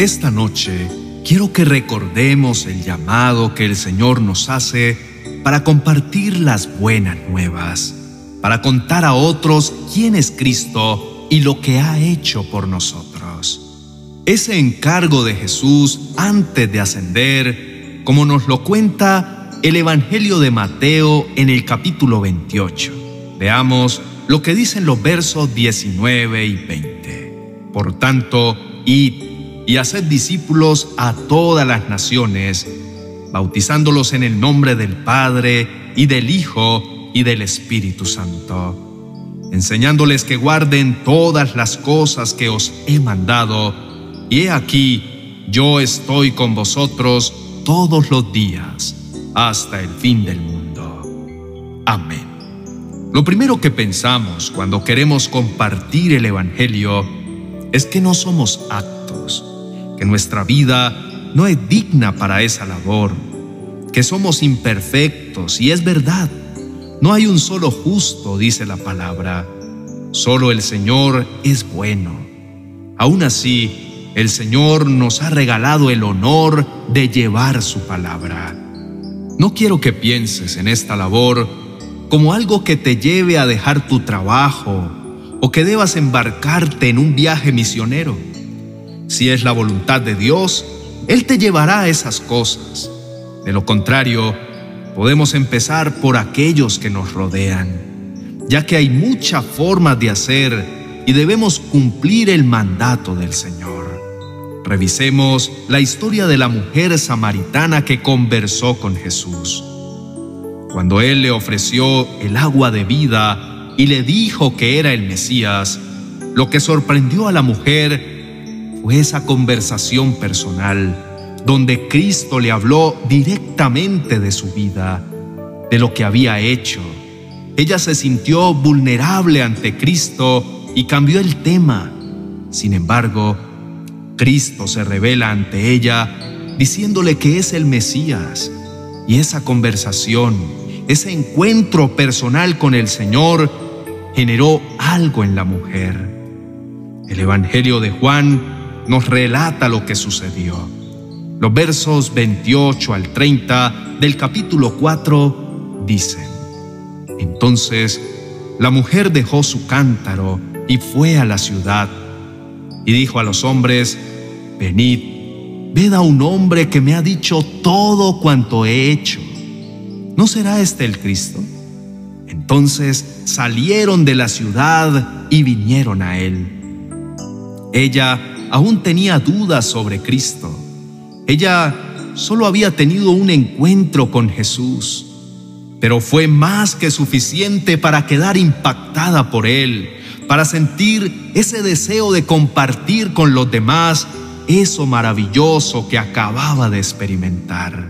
Esta noche quiero que recordemos el llamado que el Señor nos hace para compartir las buenas nuevas, para contar a otros quién es Cristo y lo que ha hecho por nosotros. Ese encargo de Jesús antes de ascender, como nos lo cuenta el Evangelio de Mateo en el capítulo 28. Veamos lo que dicen los versos 19 y 20. Por tanto, id y haced discípulos a todas las naciones, bautizándolos en el nombre del Padre y del Hijo y del Espíritu Santo, enseñándoles que guarden todas las cosas que os he mandado. Y he aquí, yo estoy con vosotros todos los días, hasta el fin del mundo. Amén. Lo primero que pensamos cuando queremos compartir el Evangelio es que no somos aptos, que nuestra vida no es digna para esa labor, que somos imperfectos, y es verdad. No hay un solo justo, dice la palabra. Solo el Señor es bueno. Aún así, el Señor nos ha regalado el honor de llevar su palabra. No quiero que pienses en esta labor como algo que te lleve a dejar tu trabajo o que debas embarcarte en un viaje misionero. Si es la voluntad de Dios, Él te llevará a esas cosas. De lo contrario, podemos empezar por aquellos que nos rodean, ya que hay muchas formas de hacer y debemos cumplir el mandato del Señor. Revisemos la historia de la mujer samaritana que conversó con Jesús. Cuando Él le ofreció el agua de vida y le dijo que era el Mesías, lo que sorprendió a la mujer fue esa conversación personal, donde Cristo le habló directamente de su vida, de lo que había hecho. Ella se sintió vulnerable ante Cristo y cambió el tema. Sin embargo, Cristo se revela ante ella, diciéndole que es el Mesías. Y esa conversación, ese encuentro personal con el Señor, generó algo en la mujer. El Evangelio de Juan nos relata lo que sucedió. Los versos 28 al 30 del capítulo 4 dicen: Entonces la mujer dejó su cántaro y fue a la ciudad, y dijo a los hombres: Venid, ved a un hombre que me ha dicho todo cuanto he hecho. ¿No será este el Cristo? Entonces salieron de la ciudad y vinieron a él. Ella aún tenía dudas sobre Cristo. Ella solo había tenido un encuentro con Jesús, pero fue más que suficiente para quedar impactada por Él, para sentir ese deseo de compartir con los demás eso maravilloso que acababa de experimentar.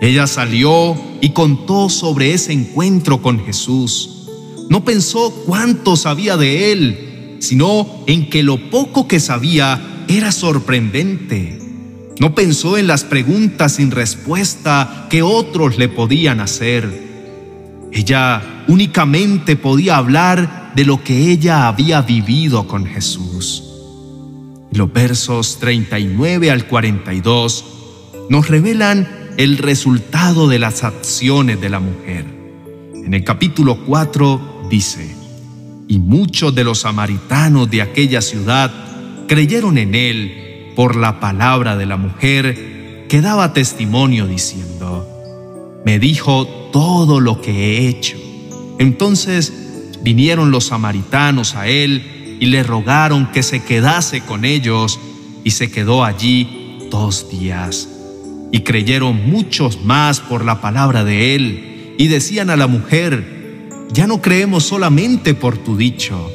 Ella salió y contó sobre ese encuentro con Jesús. No pensó cuánto sabía de Él, sino en que lo poco que sabía era sorprendente. No pensó en las preguntas sin respuesta que otros le podían hacer. Ella únicamente podía hablar de lo que ella había vivido con Jesús. Los versos 39 al 42 nos revelan el resultado de las acciones de la mujer. En el capítulo 4 dice: Y muchos de los samaritanos de aquella ciudad creyeron en él por la palabra de la mujer, que daba testimonio diciendo: Me dijo todo lo que he hecho. Entonces vinieron los samaritanos a él y le rogaron que se quedase con ellos, y se quedó allí 2 días. Y creyeron muchos más por la palabra de él, y decían a la mujer: Ya no creemos solamente por tu dicho,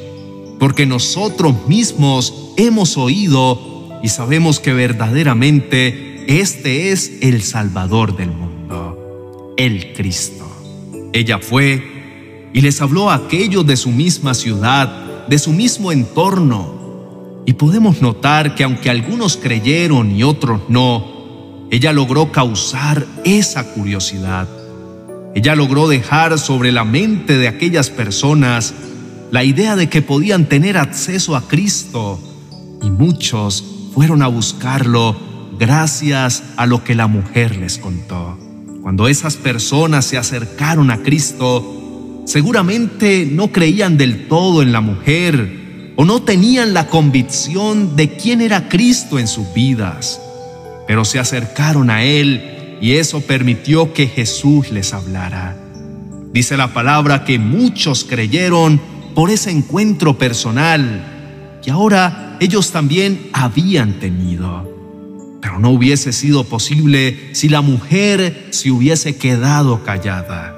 porque nosotros mismos hemos oído y sabemos que verdaderamente este es el Salvador del mundo, el Cristo. Ella fue y les habló a aquellos de su misma ciudad, de su mismo entorno. Y podemos notar que aunque algunos creyeron y otros no, ella logró causar esa curiosidad. Ella logró dejar sobre la mente de aquellas personas la idea de que podían tener acceso a Cristo, y muchos fueron a buscarlo gracias a lo que la mujer les contó. Cuando esas personas se acercaron a Cristo, seguramente no creían del todo en la mujer o no tenían la convicción de quién era Cristo en sus vidas, pero se acercaron a Él y eso permitió que Jesús les hablara. Dice la palabra que muchos creyeron por ese encuentro personal que ahora ellos también habían tenido. Pero no hubiese sido posible si la mujer se hubiese quedado callada.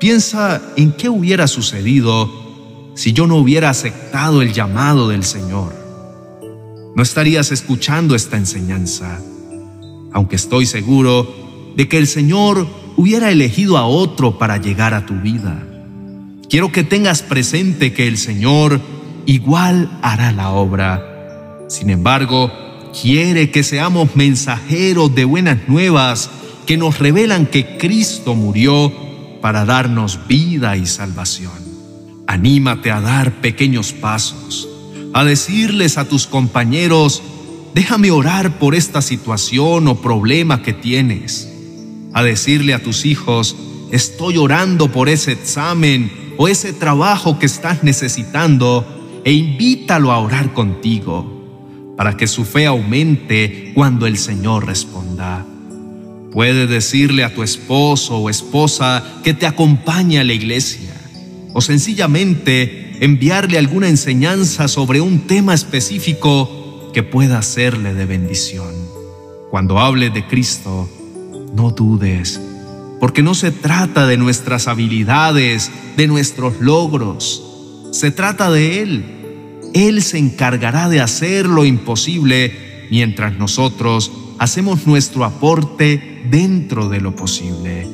Piensa en qué hubiera sucedido si yo no hubiera aceptado el llamado del Señor. No estarías escuchando esta enseñanza, aunque estoy seguro de que el Señor hubiera elegido a otro para llegar a tu vida. Quiero que tengas presente que el Señor igual hará la obra. Sin embargo, quiere que seamos mensajeros de buenas nuevas que nos revelan que Cristo murió para darnos vida y salvación. Anímate a dar pequeños pasos, a decirles a tus compañeros, déjame orar por esta situación o problema que tienes. A decirle a tus hijos, estoy orando por ese examen o ese trabajo que estás necesitando e invítalo a orar contigo, para que su fe aumente cuando el Señor responda. Puedes decirle a tu esposo o esposa que te acompañe a la iglesia, o sencillamente enviarle alguna enseñanza sobre un tema específico que pueda serle de bendición. Cuando hables de Cristo, no dudes, porque no se trata de nuestras habilidades, de nuestros logros, se trata de Él. Él se encargará de hacer lo imposible mientras nosotros hacemos nuestro aporte dentro de lo posible.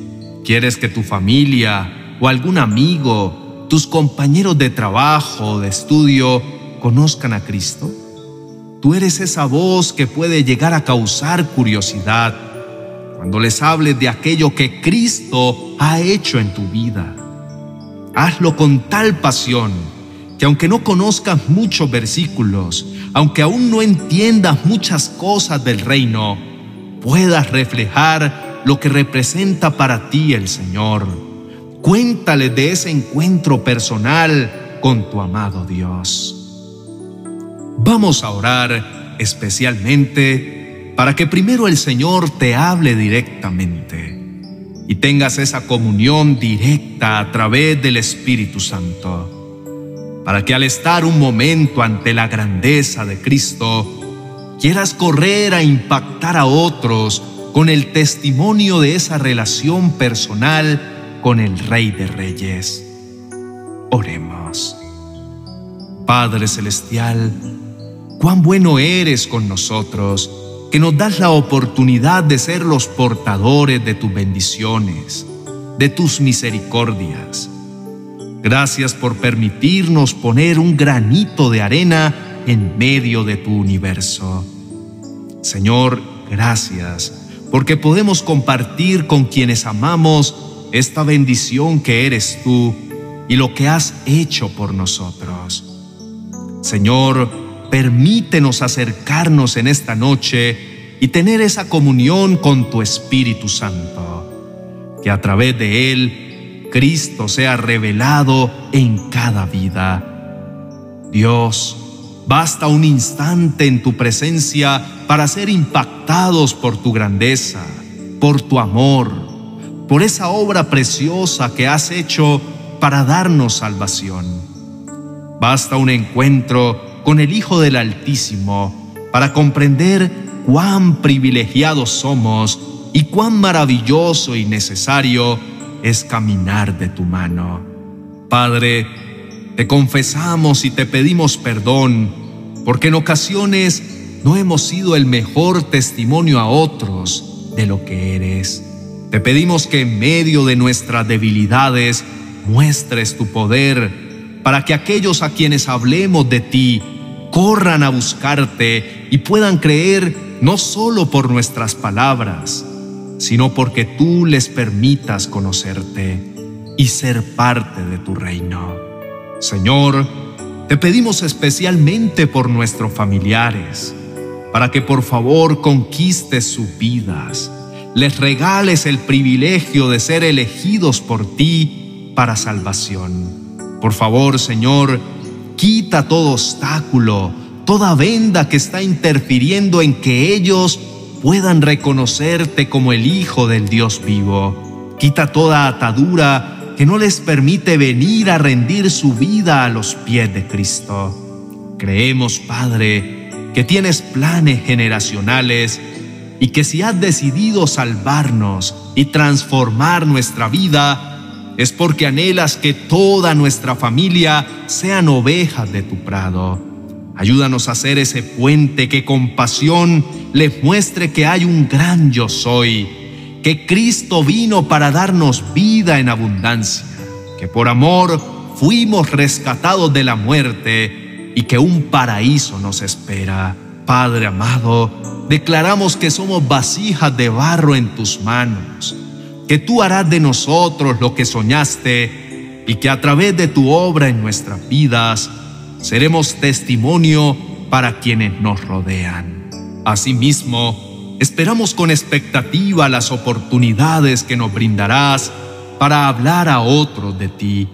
¿Quieres que tu familia o algún amigo, tus compañeros de trabajo o de estudio conozcan a Cristo? Tú eres esa voz que puede llegar a causar curiosidad cuando les hables de aquello que Cristo ha hecho en tu vida. Hazlo con tal pasión que aunque no conozcas muchos versículos, aunque aún no entiendas muchas cosas del reino, puedas reflejar lo que representa para ti el Señor. Cuéntale de ese encuentro personal con tu amado Dios. Vamos a orar especialmente para que primero el Señor te hable directamente y tengas esa comunión directa a través del Espíritu Santo, para que al estar un momento ante la grandeza de Cristo, quieras correr a impactar a otros con el testimonio de esa relación personal con el Rey de Reyes. Oremos. Padre Celestial, cuán bueno eres con nosotros, que nos das la oportunidad de ser los portadores de tus bendiciones, de tus misericordias. Gracias por permitirnos poner un granito de arena en medio de tu universo. Señor, gracias, porque podemos compartir con quienes amamos esta bendición que eres tú y lo que has hecho por nosotros. Señor, permítenos acercarnos en esta noche y tener esa comunión con tu Espíritu Santo, que a través de Él, Cristo sea revelado en cada vida. Dios, basta un instante en tu presencia para ser impactados por tu grandeza, por tu amor, por esa obra preciosa que has hecho para darnos salvación. Basta un encuentro con el Hijo del Altísimo para comprender cuán privilegiados somos y cuán maravilloso y necesario es caminar de tu mano. Padre, te confesamos y te pedimos perdón, porque en ocasiones no hemos sido el mejor testimonio a otros de lo que eres. Te pedimos que en medio de nuestras debilidades muestres tu poder, para que aquellos a quienes hablemos de ti corran a buscarte y puedan creer no solo por nuestras palabras, sino porque tú les permitas conocerte y ser parte de tu reino. Señor, te pedimos especialmente por nuestros familiares, para que por favor conquistes sus vidas, les regales el privilegio de ser elegidos por ti para salvación. Por favor, Señor, quita todo obstáculo, toda venda que está interfiriendo en que ellos puedan reconocerte como el Hijo del Dios vivo. Quita toda atadura que no les permite venir a rendir su vida a los pies de Cristo. Creemos, Padre, que tienes planes generacionales y que si has decidido salvarnos y transformar nuestra vida, es porque anhelas que toda nuestra familia sean ovejas de tu prado. Ayúdanos a ser ese puente que con pasión les muestre que hay un gran yo soy, que Cristo vino para darnos vida en abundancia, que por amor fuimos rescatados de la muerte y que un paraíso nos espera. Padre amado, declaramos que somos vasijas de barro en tus manos, que tú harás de nosotros lo que soñaste y que a través de tu obra en nuestras vidas seremos testimonio para quienes nos rodean. Asimismo, esperamos con expectativa las oportunidades que nos brindarás para hablar a otros de ti.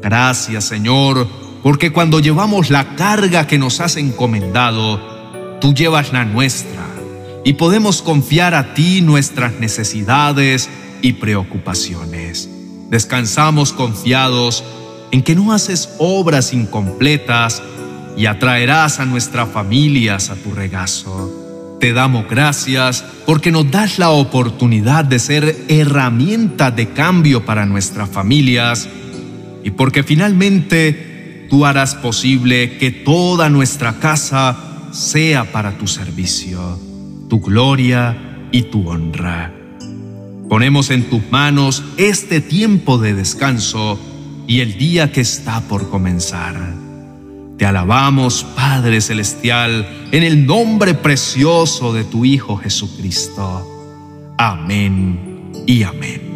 Gracias, Señor, porque cuando llevamos la carga que nos has encomendado, tú llevas la nuestra y podemos confiar a ti nuestras necesidades y preocupaciones. Descansamos confiados en que no haces obras incompletas y atraerás a nuestras familias a tu regazo. Te damos gracias porque nos das la oportunidad de ser herramientas de cambio para nuestras familias y porque finalmente tú harás posible que toda nuestra casa sea para tu servicio, tu gloria y tu honra. Ponemos en tus manos este tiempo de descanso y el día que está por comenzar. Te alabamos, Padre Celestial, en el nombre precioso de tu Hijo Jesucristo. Amén y amén.